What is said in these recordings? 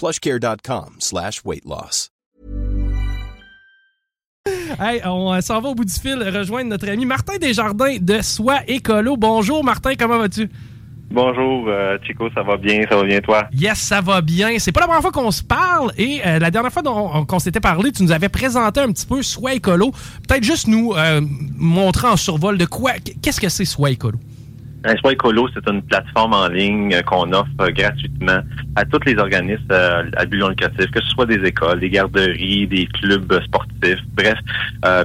PlushCare.com/weight-loss. Hey, on s'en va au bout du fil rejoindre notre ami Martin Desjardins de Soi Écolo. Bonjour Martin, comment vas-tu? Bonjour Chico, ça va bien toi? Yes, ça va bien. C'est pas la première fois qu'on se parle et la dernière fois qu'on s'était parlé, tu nous avais présenté un petit peu Soi Écolo. Peut-être juste nous montrer en survol de quoi, qu'est-ce que c'est Soi Écolo? Soi Écolo, c'est une plateforme en ligne qu'on offre gratuitement à tous les organismes à but non lucratif, que ce soit des écoles, des garderies, des clubs sportifs, bref,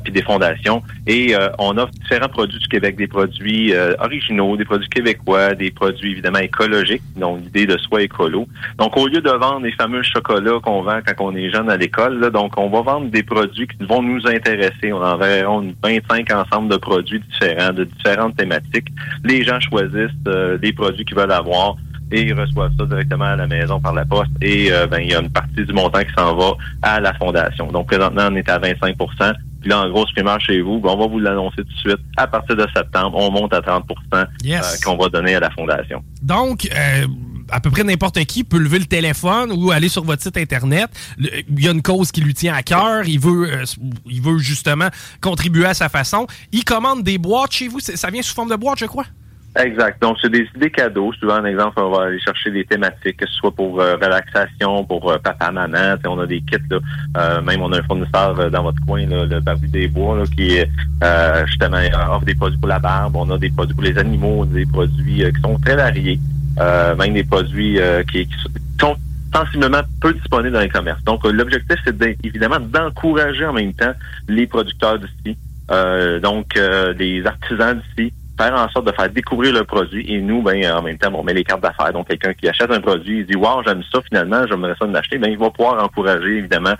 puis des fondations. Et on offre différents produits du Québec, des produits originaux, des produits québécois, des produits évidemment écologiques, donc l'idée de Soi Écolo. Donc au lieu de vendre les fameux chocolats qu'on vend quand on est jeune à l'école, là, donc on va vendre des produits qui vont nous intéresser. On enverra 25 ensembles de produits différents, de différentes thématiques. Les gens choisissent des produits qu'ils veulent avoir et ils reçoivent ça directement à la maison par la poste et il y a une partie du montant qui s'en va à la fondation. Donc présentement, on est à 25 %. Puis là, en gros, ce qui marche chez vous, on va vous l'annoncer tout de suite. À partir de septembre, on monte à 30 % qu'on va donner à la fondation. Donc, à peu près n'importe qui peut lever le téléphone ou aller sur votre site Internet. Il y a une cause qui lui tient à cœur. Il veut justement contribuer à sa façon. Il commande des boîtes chez vous. Ça vient sous forme de boîte, je crois? Exact. Donc, c'est des idées cadeaux. Souvent, par exemple, on va aller chercher des thématiques, que ce soit pour relaxation, pour papa-maman. On a des kits, là. Même, on a un fournisseur dans votre coin, là, le Barbu des Bois, là, qui justement offre des produits pour la barbe. On a des produits pour les animaux, des produits qui sont très variés. Même des produits qui sont sensiblement peu disponibles dans les commerces. Donc, l'objectif, c'est évidemment d'encourager en même temps les producteurs d'ici, donc les artisans d'ici, faire en sorte de faire découvrir le produit. Et nous, en même temps, on met les cartes d'affaires. Donc, quelqu'un qui achète un produit, il dit « Wow, j'aime ça, finalement, j'aimerais ça de l'acheter », il va pouvoir encourager, évidemment,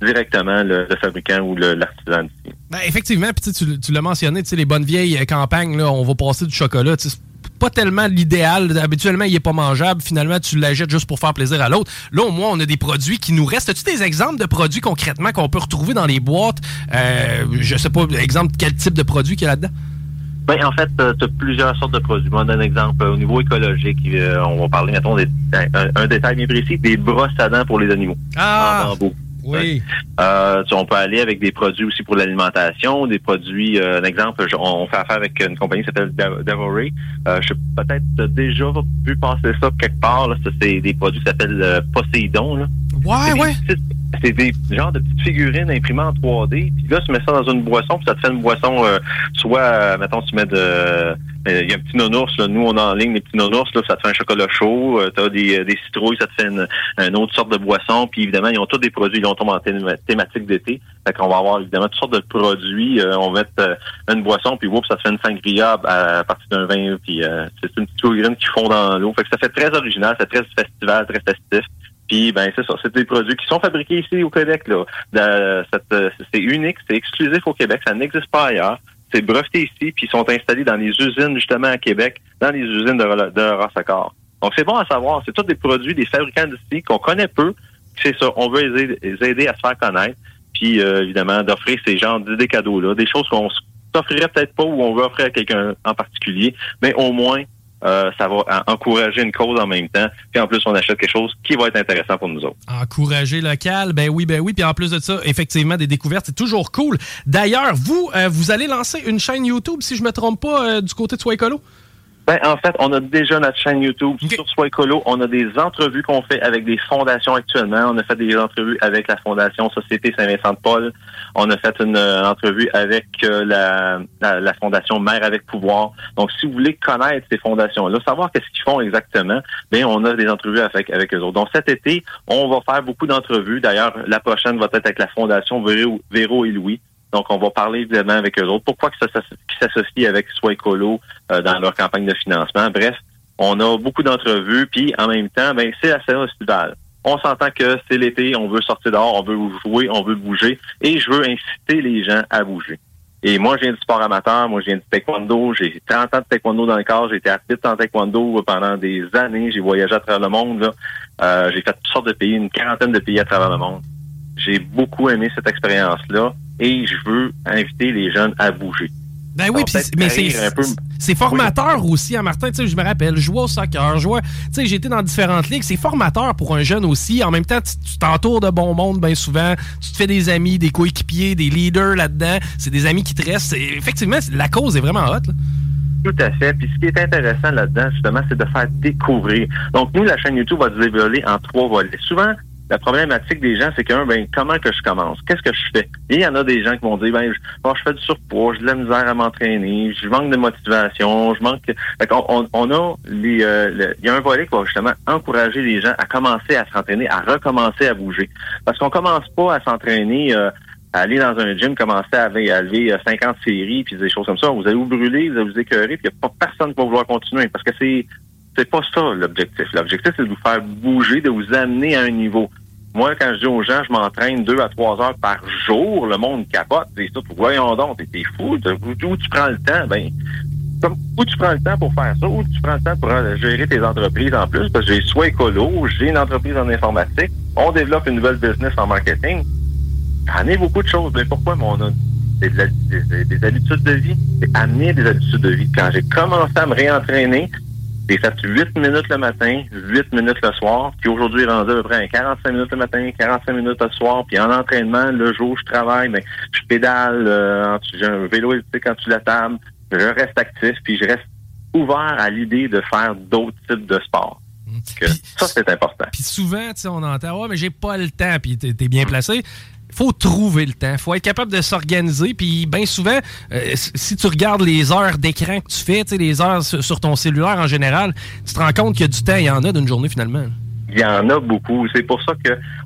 directement le fabricant ou l'artisan d'ici. Effectivement, puis tu l'as mentionné, les bonnes vieilles campagnes, là, on va passer du chocolat, c'est pas tellement l'idéal. Habituellement, il est pas mangeable. Finalement, tu l'achètes juste pour faire plaisir à l'autre. Là, au moins, on a des produits qui nous restent. As-tu des exemples de produits, concrètement, qu'on peut retrouver dans les boîtes? Je sais pas, exemple, quel type de produit qu'il y a là-dedans? Ben, en fait, tu as plusieurs sortes de produits. Moi, je donne un exemple. Au niveau écologique, on va parler, mettons, un détail bien précis, des brosses à dents pour les animaux. Ah! En bambou. Oui. On peut aller avec des produits aussi pour l'alimentation, des produits, un exemple, on fait affaire avec une compagnie qui s'appelle Devoré. Je suis peut-être déjà vu passer ça quelque part. Là, c'est des produits qui s'appellent Poséidon. Là. Ouais, ouais. c'est des genres de petites figurines imprimées en 3D. Puis là, tu mets ça dans une boisson, puis ça te fait une boisson soit, mettons, tu mets de... Il y a un petit nounours, là. Nous, on a en ligne les petits nounours, là, ça te fait un chocolat chaud. T'as des citrouilles, ça te fait une autre sorte de boisson. Puis évidemment, ils ont tous des produits, ils ont tombé en thématique d'été. Fait qu'on va avoir évidemment toutes sortes de produits. On va mettre une boisson, puis ça te fait une sangria à partir d'un vin. Puis c'est une petite figurine qui fond dans l'eau. Fait que ça fait très original, c'est très festival, très festif. Puis ben c'est ça, c'est des produits qui sont fabriqués ici au Québec, là. C'est unique, c'est exclusif au Québec, ça n'existe pas ailleurs. C'est breveté ici, puis ils sont installés dans les usines, justement, à Québec, dans les usines de Rossacor. Donc, c'est bon à savoir. C'est tous des produits, des fabricants d'ici qu'on connaît peu. C'est ça, on veut les aider à se faire connaître. Puis, évidemment, d'offrir ces genres d'idées cadeaux-là, des choses qu'on s'offrirait peut-être pas ou on veut offrir à quelqu'un en particulier, mais au moins, ça va encourager une cause en même temps. Puis en plus, on achète quelque chose qui va être intéressant pour nous autres. Encourager local, ben oui. Puis en plus de ça, effectivement, des découvertes, c'est toujours cool. D'ailleurs, vous allez lancer une chaîne YouTube, si je me trompe pas, du côté de Soi Écolo? Ben, en fait, on a déjà notre chaîne YouTube sur Soi Écolo. On a des entrevues qu'on fait avec des fondations actuellement. On a fait des entrevues avec la Fondation Société Saint-Vincent-de-Paul. On a fait une entrevue avec la Fondation Mère avec Pouvoir. Donc, si vous voulez connaître ces fondations-là, savoir qu'est-ce qu'ils font exactement, ben, on a des entrevues avec eux autres. Donc, cet été, on va faire beaucoup d'entrevues. D'ailleurs, la prochaine va être avec la Fondation Véro et Louis. Donc, on va parler évidemment avec eux autres. Pourquoi qu'ils s'associent avec Soi Écolo dans leur campagne de financement? Bref, on a beaucoup d'entrevues, puis en même temps, ben c'est la saison estivale. On s'entend que c'est l'été, on veut sortir dehors, on veut jouer, on veut bouger, et je veux inciter les gens à bouger. Et moi, je viens du sport amateur, moi, je viens du taekwondo, j'ai 30 ans de taekwondo dans le corps, j'ai été arbitre en taekwondo pendant des années, j'ai voyagé à travers le monde, là. J'ai fait toutes sortes de pays, une quarantaine de pays à travers le monde. J'ai beaucoup aimé cette expérience-là et je veux inviter les jeunes à bouger. Ben oui, mais c'est formateur aussi, hein, Martin. Tu sais, je me rappelle, je jouais au soccer, tu sais, j'étais dans différentes ligues. C'est formateur pour un jeune aussi. En même temps, tu t'entoures de bon monde bien souvent. Tu te fais des amis, des coéquipiers, des leaders là-dedans. C'est des amis qui te restent. Effectivement, la cause est vraiment hot, là. Tout à fait. Puis ce qui est intéressant là-dedans, justement, c'est de faire découvrir. Donc, nous, la chaîne YouTube va se développer en 3 volets. Souvent, la problématique des gens, c'est que, comment que je commence? Qu'est-ce que je fais? Et il y en a des gens qui vont dire, je fais du surpoids, j'ai de la misère à m'entraîner, je manque de motivation, il y a un volet qui va justement encourager les gens à commencer à s'entraîner, à recommencer à bouger. Parce qu'on commence pas à s'entraîner, à aller dans un gym, commencer à lever 50 séries, puis des choses comme ça. Vous allez vous brûler, vous allez vous écœurer, puis il n'y a pas personne qui va vouloir continuer. Parce que c'est pas ça, l'objectif. L'objectif, c'est de vous faire bouger, de vous amener à un niveau. Moi, quand je dis aux gens, je m'entraîne 2 à 3 heures par jour, le monde capote. C'est ça, voyons donc, t'es fou. Où tu prends le temps? Où tu prends le temps pour faire ça? Où tu prends le temps pour gérer tes entreprises en plus? Parce que j'ai Soi Écolo, j'ai une entreprise en informatique, on développe une nouvelle business en marketing. J'en ai beaucoup de choses. Mais pourquoi? Mais on a des habitudes de vie. C'est amener des habitudes de vie. Quand j'ai commencé à me réentraîner, j'ai fait 8 minutes le matin, 8 minutes le soir, puis aujourd'hui, il est rendu à peu près 45 minutes le matin, 45 minutes le soir, puis en entraînement, le jour, je travaille, mais je pédale, j'ai un vélo elliptique en dessous de la table, je reste actif, puis je reste ouvert à l'idée de faire d'autres types de sports. Ça, c'est important. Puis souvent, tu sais, on entend « Ouais, mais j'ai pas le temps », puis t'es bien placé. Faut trouver le temps. Faut être capable de s'organiser. Puis bien souvent, si tu regardes les heures d'écran que tu fais, les heures sur ton cellulaire en général, tu te rends compte qu'il y a du temps. Il y en a d'une journée finalement. Il y en a beaucoup. C'est pour ça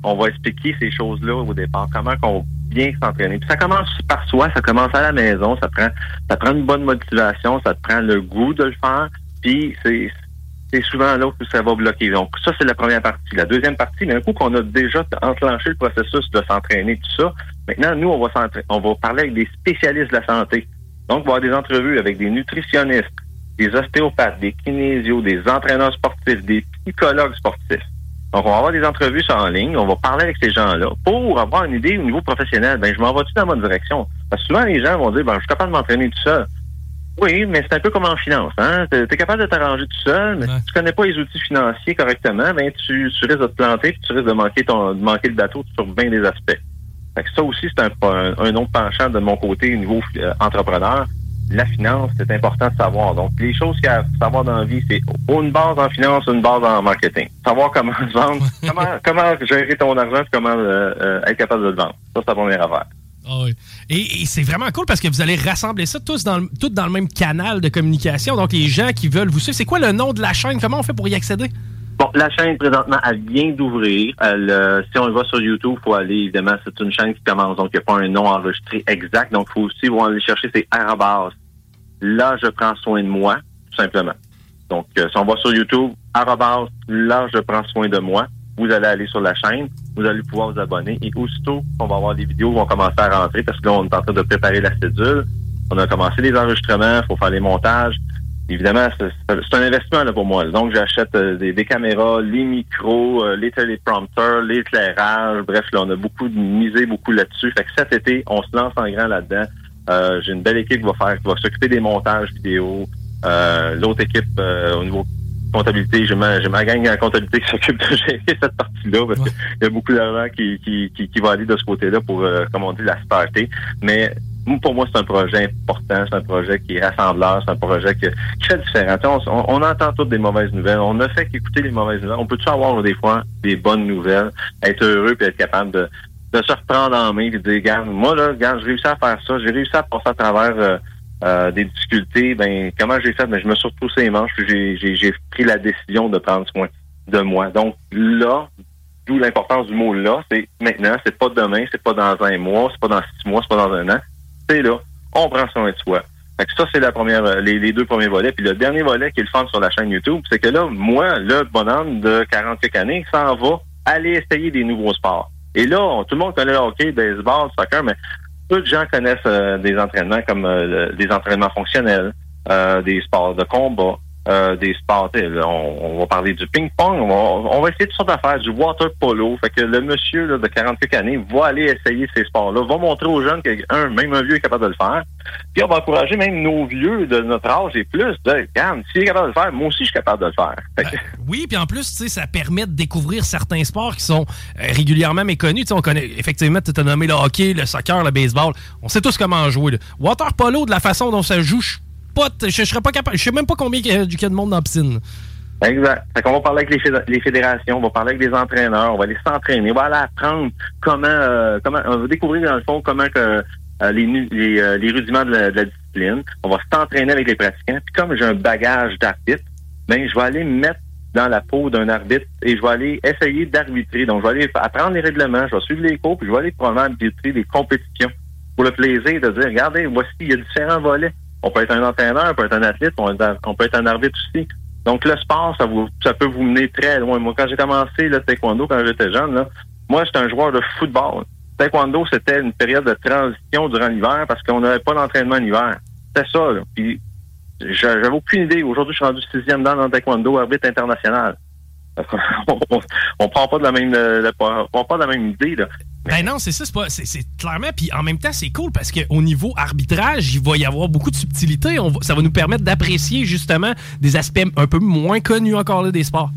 qu'on va expliquer ces choses-là au départ. Comment qu'on bien s'entraîner. Puis ça commence par soi. Ça commence à la maison. Ça prend une bonne motivation. Ça te prend le goût de le faire. Puis c'est souvent là où ça va bloquer. Donc, ça, c'est la première partie. La deuxième partie, d'un coup, qu'on a déjà enclenché le processus de s'entraîner, tout ça, maintenant, nous, on va parler avec des spécialistes de la santé. Donc, on va avoir des entrevues avec des nutritionnistes, des ostéopathes, des kinésios, des entraîneurs sportifs, des psychologues sportifs. Donc, on va avoir des entrevues en ligne, on va parler avec ces gens-là pour avoir une idée au niveau professionnel. Je m'en vais-tu dans la bonne direction? Parce que souvent, les gens vont dire, je suis capable de m'entraîner tout seul. Oui, mais c'est un peu comme en finance, hein. T'es capable de t'arranger tout seul, mais si tu connais pas les outils financiers correctement, tu risques de te planter puis tu risques de manquer le bateau sur bien des aspects. Fait que ça aussi, c'est un autre penchant de mon côté au niveau entrepreneur. la finance, c'est important de savoir. Donc, les choses qu'il y a à savoir dans la vie, c'est une base en finance, une base en marketing. Savoir comment se vendre, comment gérer ton argent, comment être capable de le vendre. Ça, c'est la première affaire. Oh oui. Et c'est vraiment cool parce que vous allez rassembler ça tous dans le même canal de communication. Donc, les gens qui veulent vous suivre, c'est quoi le nom de la chaîne? Comment on fait pour y accéder? Bon, la chaîne, présentement, elle vient d'ouvrir. Si on va sur YouTube, il faut aller, évidemment, c'est une chaîne qui commence. Donc, il n'y a pas un nom enregistré exact. Donc, il faut aussi vous aller chercher, c'est Arobas. Là, je prends soin de moi, tout simplement. Donc, si on va sur YouTube, Arobas, là, je prends soin de moi. Vous allez aller sur la chaîne, vous allez pouvoir vous abonner. Et aussitôt qu'on va avoir des vidéos qui vont commencer à rentrer, parce que là, on est en train de préparer la cédule. On a commencé les enregistrements, il faut faire les montages. Évidemment, c'est un investissement là, pour moi. Donc, j'achète des caméras, les micros, les téléprompteurs, l'éclairage. Bref, là, on a misé beaucoup là-dessus. Fait que cet été, on se lance en grand là-dedans. J'ai une belle équipe qui va s'occuper des montages vidéo. L'autre équipe, au niveau comptabilité, j'ai ma gang en comptabilité qui s'occupe de gérer cette partie-là parce qu'il y a beaucoup d'argent qui va aller de ce côté-là pour, comme on dit, la starter. Mais pour moi, c'est un projet important, c'est un projet qui est rassembleur, c'est un projet qui fait différent. On entend toutes des mauvaises nouvelles, on ne fait qu'écouter les mauvaises nouvelles. On peut-tu avoir des fois des bonnes nouvelles, être heureux puis être capable de se reprendre en main et de dire, regarde, j'ai réussi à faire ça, j'ai réussi à passer à travers des difficultés. Ben comment j'ai fait? Ben je me suis retroussé les manches puis j'ai pris la décision de prendre soin de moi. Donc là, d'où l'importance du mot là, c'est maintenant, c'est pas demain, c'est pas dans un mois, c'est pas dans 6 mois, c'est pas dans un an. C'est là, on prend soin de soi. Fait que ça, c'est les deux premiers volets. Puis le dernier volet qui est le fun sur la chaîne YouTube, c'est que là, moi, le bonhomme de 40 quelques années, s'en va aller essayer des nouveaux sports. Et là, tout le monde connaît le hockey, le baseball, le soccer, mais peu de gens connaissent des entraînements comme des entraînements fonctionnels, des sports de combat, des sports... On va parler du ping-pong, on va essayer toutes sortes d'affaires, du water polo. Fait que le monsieur là, de 45 années va aller essayer ces sports-là, va montrer aux jeunes qu'un vieux est capable de le faire. Puis on va encourager même nos vieux de notre âge et plus de « Regarde, s'il est capable de le faire, moi aussi je suis capable de le faire. » Oui, puis en plus, tu sais, ça permet de découvrir certains sports qui sont régulièrement méconnus. Tu sais, on connaît, effectivement, tu as nommé le hockey, le soccer, le baseball. On sait tous comment jouer. Là. Water polo, de la façon dont ça joue... Je serais pas capable. Je sais même pas combien il y a de monde dans la piscine. Exact. Fait qu'on va parler avec les fédérations, on va parler avec les entraîneurs, on va aller s'entraîner, on va aller apprendre comment on va découvrir dans le fond comment les rudiments de la discipline. On va s'entraîner avec les pratiquants. Puis comme j'ai un bagage d'arbitre, ben je vais aller me mettre dans la peau d'un arbitre et je vais aller essayer d'arbitrer. Donc je vais aller apprendre les règlements, je vais suivre les cours, puis je vais aller probablement arbitrer des compétitions pour le plaisir de dire regardez, voici, il y a différents volets. On peut être un entraîneur, on peut être un athlète, on peut être un arbitre aussi. Donc, le sport, ça peut vous mener très loin. Moi, quand j'ai commencé le taekwondo, quand j'étais jeune, là, moi, j'étais un joueur de football. Taekwondo, c'était une période de transition durant l'hiver parce qu'on n'avait pas d'entraînement en hiver. C'était ça, là. Puis, j'avais aucune idée. Aujourd'hui, je suis rendu 6e dans le taekwondo, arbitre international. On prend pas de la même idée, là. Ben non, c'est ça, c'est clairement, puis en même temps, c'est cool parce qu'au niveau arbitrage, il va y avoir beaucoup de subtilité. Ça va nous permettre d'apprécier justement des aspects un peu moins connus encore là des sports.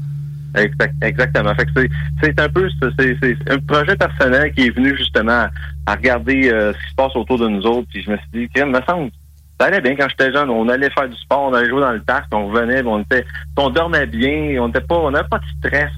Exactement. Fait que c'est un peu c'est un projet personnel qui est venu justement à regarder ce qui se passe autour de nous autres. Puis je me suis dit, crème, me semble, ça allait bien quand j'étais jeune. On allait faire du sport, on allait jouer dans le parc, on revenait, on dormait bien, on n'avait pas de stress,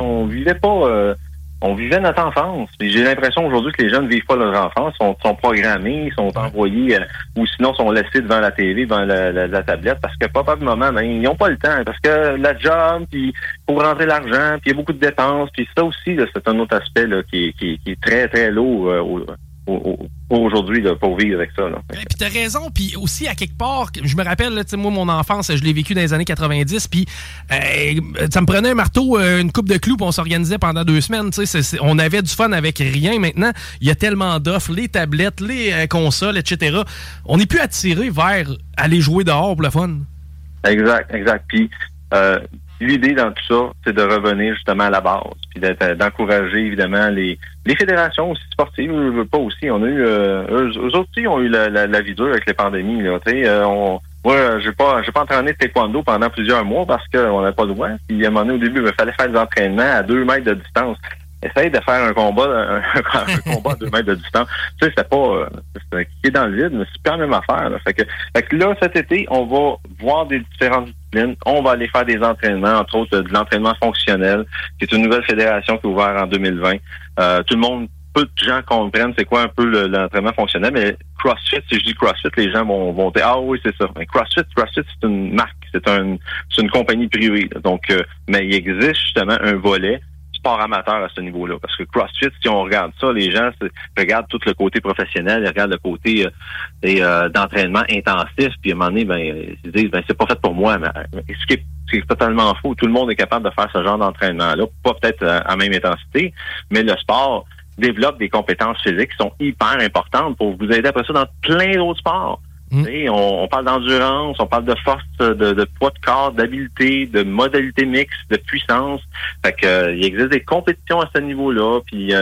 on vivait notre enfance. Puis j'ai l'impression aujourd'hui que les jeunes ne vivent pas leur enfance, sont programmés, sont envoyés ou sinon sont laissés devant la télé, devant la tablette, parce que papa et maman, ben, ils n'ont pas le temps. Parce que la job, puis pour rentrer l'argent, puis il y a beaucoup de dépenses, puis ça aussi, là, c'est un autre aspect là, qui est très, très lourd aujourd'hui là, pour vivre avec ça. Puis t'as raison, puis aussi à quelque part, je me rappelle, là, moi mon enfance, je l'ai vécu dans les années 90, puis ça me prenait un marteau, une coupe de clous, puis on s'organisait pendant 2 semaines. On avait du fun avec rien. Maintenant, il y a tellement d'offres, les tablettes, les consoles, etc. On n'est plus attiré vers aller jouer dehors pour le fun. Exact. Puis l'idée dans tout ça, c'est de revenir justement à la base, puis d'encourager évidemment les fédérations aussi sportives, je veux pas aussi. On a eu eux autres aussi ont eu la vie dure avec les pandémies. Là, moi, j'ai pas entraîné de taekwondo pendant plusieurs mois parce qu'on n'avait pas le droit. Puis à un moment donné, au début, il fallait faire des entraînements à 2 mètres de distance. essaye de faire un combat à 2 mètres de distance. Tu sais, c'est qui dans le vide, mais c'est pas la même affaire. Là. Fait que là, cet été, on va voir des différentes disciplines. On va aller faire des entraînements, entre autres, de l'entraînement fonctionnel, qui est une nouvelle fédération qui est ouverte en 2020. Tout le monde, peu de gens comprennent c'est quoi un peu l'entraînement fonctionnel, mais CrossFit, si je dis CrossFit, les gens vont dire « Ah oui, c'est ça ». Mais CrossFit, c'est une marque, c'est une compagnie privée. Là. Donc, mais il existe justement un volet sport amateur à ce niveau-là. Parce que CrossFit, si on regarde ça, les gens regardent tout le côté professionnel, ils regardent le côté d'entraînement intensif, puis à un moment donné, ils disent « c'est pas fait pour moi ». Mais ce qui est totalement faux. Tout le monde est capable de faire ce genre d'entraînement-là, pas peut-être à même intensité, mais le sport développe des compétences physiques qui sont hyper importantes pour vous aider après ça dans plein d'autres sports. Mmh. On parle d'endurance, on parle de force, de poids de corps, d'habileté, de modalité mixte, de puissance. Fait que il existe des compétitions à ce niveau-là, puis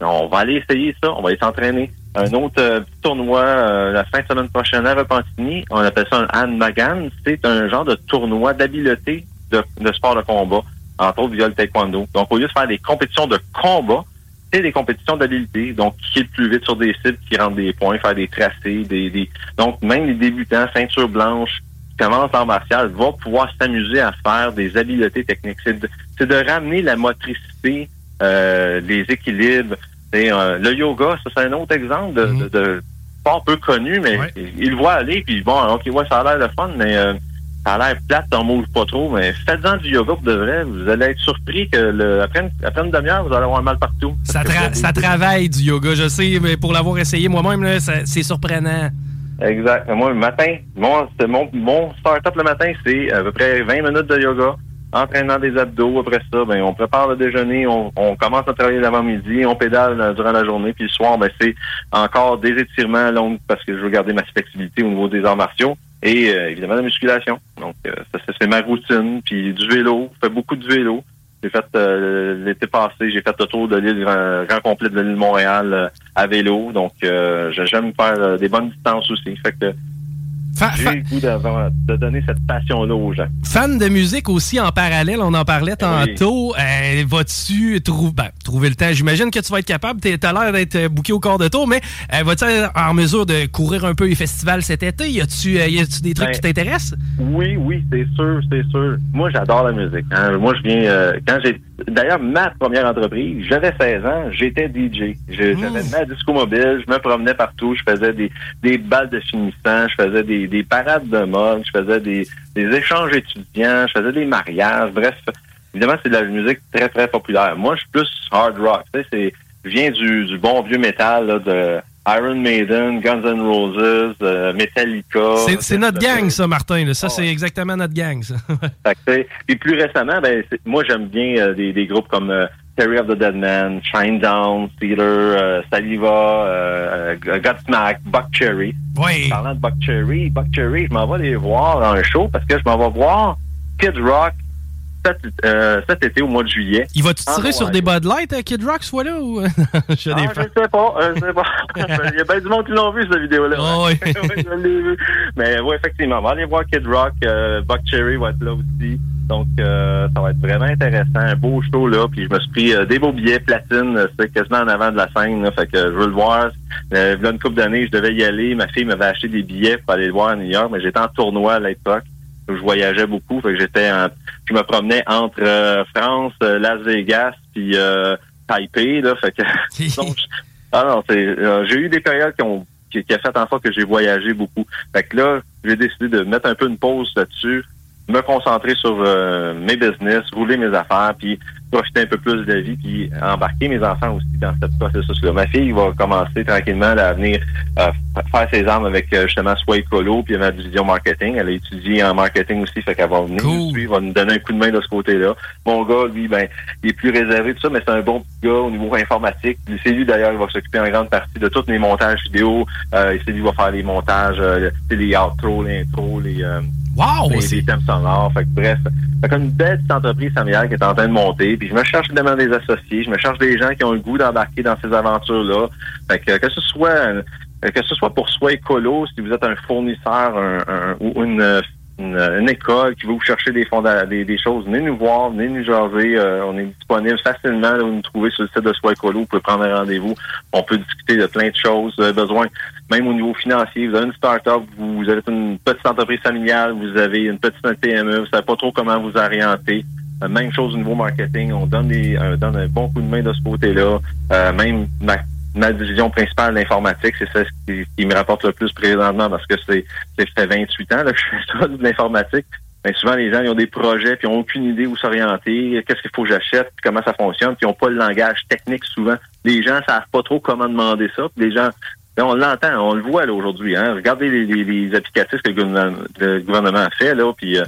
on va aller essayer ça, on va aller s'entraîner. Un autre petit tournoi la fin de semaine prochaine à Repentigny, on appelle ça un hand magan. C'est un genre de tournoi d'habileté de sport de combat, entre autres via le taekwondo. Donc au lieu de faire des compétitions de combat, c'est des compétitions d'habilité, donc qui est le plus vite sur des cibles, qui rentre des points, faire des tracés, donc même les débutants, ceinture blanche, qui commencent l'art martial, vont pouvoir s'amuser à faire des habiletés techniques. C'est de ramener la motricité, les équilibres. Le yoga, ça c'est un autre exemple de sport peu connu, mais ouais. Ils le voient aller, puis bon, ok, ouais, ça a l'air le fun, mais ça a l'air plate, on mouve pas trop, mais faites-en du yoga pour de vrai. Vous allez être surpris que après une demi-heure, vous allez avoir mal partout. Ça travaille du yoga, je sais, mais pour l'avoir essayé moi-même, là, c'est surprenant. Exact. Moi, le matin, mon start-up le matin, c'est à peu près 20 minutes de yoga, entraînant des abdos. Après ça, on prépare le déjeuner, on commence à travailler l'avant-midi, on pédale durant la journée, puis le soir, c'est encore des étirements longs parce que je veux garder ma flexibilité au niveau des arts martiaux. Et évidemment la musculation. Donc ça c'est ma routine. Puis du vélo, je fais beaucoup de vélo. J'ai fait l'été passé, j'ai fait le tour de l'île grand complet de l'île Montréal à vélo. Donc j'aime faire des bonnes distances aussi. Fait que j'ai le goût de donner cette passion-là aux gens. Fan de musique aussi en parallèle, on en parlait tantôt. Oui. Vas-tu trouver le temps? J'imagine que tu vas être capable. T'as l'air d'être booké au corps de tour, mais vas-tu être en mesure de courir un peu les festivals cet été? Y a-tu des trucs qui t'intéressent? Oui, c'est sûr. Moi, j'adore la musique. Hein? Moi, je viens... D'ailleurs, ma première entreprise, j'avais 16 ans, j'étais DJ. J'avais ma disco mobile, je me promenais partout, je faisais des balles de finissants, je faisais des parades de mode, je faisais des échanges étudiants, je faisais des mariages, bref. Évidemment, c'est de la musique très, très populaire. Moi, je suis plus hard rock. Tu sais, je viens du bon vieux métal, là, de Iron Maiden, Guns N' Roses, Metallica. C'est notre gang, ça, Martin. Là. Ça, c'est exactement notre gang, ça. Puis plus récemment, moi, j'aime bien des groupes comme Theory of the Deadman, Shinedown, Theater, Saliva, Godsmack, Buckcherry. Oui. Parlant de Buckcherry, je m'en vais les voir dans un show parce que je m'en vais voir Kid Rock cet été, au mois de juillet. Il va-tu tirer sur des Bud Light, Kid Rock, ce fois-là? Ou... je sais pas. Il y a bien du monde qui l'ont vu, cette vidéo-là. Oh, oui. Je l'ai vu. Mais oui, effectivement, on va aller voir Kid Rock. Buckcherry va être là aussi. Donc, ça va être vraiment intéressant. Un beau show, là. Puis je me suis pris des beaux billets platine. C'était quasiment en avant de la scène, là. Fait que je veux le voir. Il y a une couple d'années, je devais y aller. Ma fille m'avait acheté des billets pour aller le voir à New York, mais j'étais en tournoi à l'époque. Je voyageais beaucoup, fait que je me promenais entre France, Las Vegas puis Taipei, là, fait que donc, j'ai eu des périodes qui a fait en sorte que j'ai voyagé beaucoup. Fait que là, j'ai décidé de mettre un peu une pause là-dessus, me concentrer sur mes business, rouler mes affaires, puis profiter un peu plus de la vie, puis embarquer mes enfants aussi dans ce processus-là. Ma fille va commencer tranquillement à venir faire ses armes avec justement Soi Écolo, puis ma division marketing. Elle a étudié en marketing aussi, fait qu'elle va venir nous suivre, va nous donner un coup de main de ce côté-là. Mon gars, lui, il est plus réservé, tout ça, mais c'est un bon petit gars au niveau informatique. C'est lui, d'ailleurs, il va s'occuper en grande partie de tous les montages vidéo. C'est lui qui va faire les montages, les outros, les intros, les thèmes sonores. Fait que bref, c'est comme une belle petite entreprise familiale qui est en train de monter. Puis je me cherche évidemment des associés, je me cherche des gens qui ont le goût d'embarquer dans ces aventures-là. Fait que ce soit pour Soi Écolo, si vous êtes un fournisseur ou une une école qui veut vous chercher des choses, venez nous voir, venez nous jaser. On est disponible facilement. Là, vous nous trouvez sur le site de Soi Écolo. Vous pouvez prendre un rendez-vous. On peut discuter de plein de choses. Vous avez besoin, même au niveau financier, vous avez une start-up, vous avez une petite entreprise familiale, vous avez une petite PME, vous savez pas trop comment vous orienter. Même chose au niveau marketing. On donne donne un bon coup de main de ce côté-là. Même ma division principale, l'informatique, c'est ça qui me rapporte le plus présentement parce que ça fait 28 ans là, que je fais ça de l'informatique. Mais souvent, les gens, ils ont des projets puis ils n'ont aucune idée où s'orienter, qu'est-ce qu'il faut que j'achète, puis comment ça fonctionne, puis ils n'ont pas le langage technique souvent. Les gens ne savent pas trop comment demander ça. Puis les gens, là, on l'entend, on le voit là aujourd'hui. Hein? Regardez les applicatifs que le gouvernement a fait. Là, puis,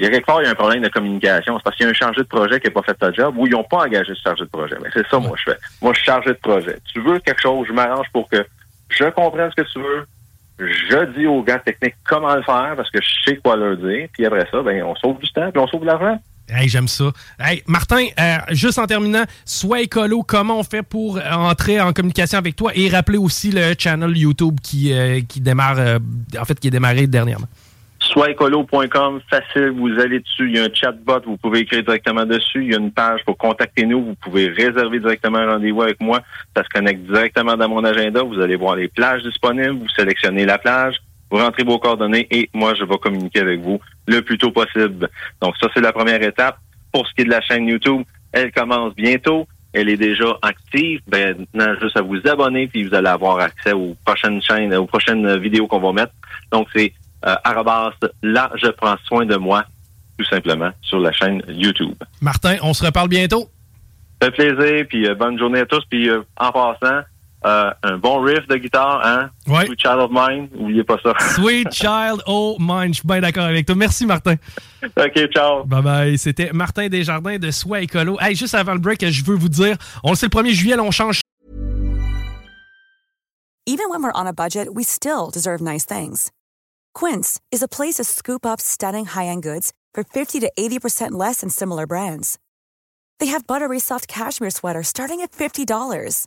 il y a un problème de communication. C'est parce qu'il y a un chargé de projet qui n'a pas fait sa job ou ils n'ont pas engagé ce chargé de projet. Mais c'est ça, moi, je fais. Moi, je suis chargé de projet. Tu veux quelque chose, je m'arrange pour que je comprenne ce que tu veux. Je dis aux gars techniques comment le faire parce que je sais quoi leur dire. Puis après ça, ben on sauve du temps puis on sauve de l'argent. Hey, j'aime ça. Hey, Martin, juste en terminant, Soi Écolo, comment on fait pour entrer en communication avec toi et rappeler aussi le channel YouTube qui démarre, en fait, qui est démarré dernièrement? Soiécolo.com, facile, vous allez dessus, il y a un chatbot, vous pouvez écrire directement dessus, il y a une page pour contacter nous, vous pouvez réserver directement un rendez-vous avec moi, ça se connecte directement dans mon agenda, vous allez voir les plages disponibles, vous sélectionnez la plage, vous rentrez vos coordonnées et moi, je vais communiquer avec vous le plus tôt possible. Donc, ça, c'est la première étape. Pour ce qui est de la chaîne YouTube, elle commence bientôt. Elle est déjà active. Ben, maintenant, juste à vous abonner, puis vous allez avoir accès aux prochaines chaînes, aux prochaines vidéos qu'on va mettre. Donc, c'est Arobas, là, je prends soin de moi, tout simplement, sur la chaîne YouTube. Martin, on se reparle bientôt. Ça fait plaisir, puis bonne journée à tous. Puis, en passant... un bon riff de guitare, hein? Ouais. Sweet Child of Mine, oubliez pas ça. Sweet Child of Mine, je suis bien d'accord avec toi. Merci, Martin. OK, ciao. Bye-bye. C'était Martin Desjardins de Soi Écolo. Hey, juste avant le break, je veux vous dire, on le sait, le 1er juillet, là, on change. Even when we're on a budget, we still deserve nice things. Quince is a place to scoop up stunning high-end goods for 50 to 80% less than similar brands. They have buttery soft cashmere sweaters starting at $50.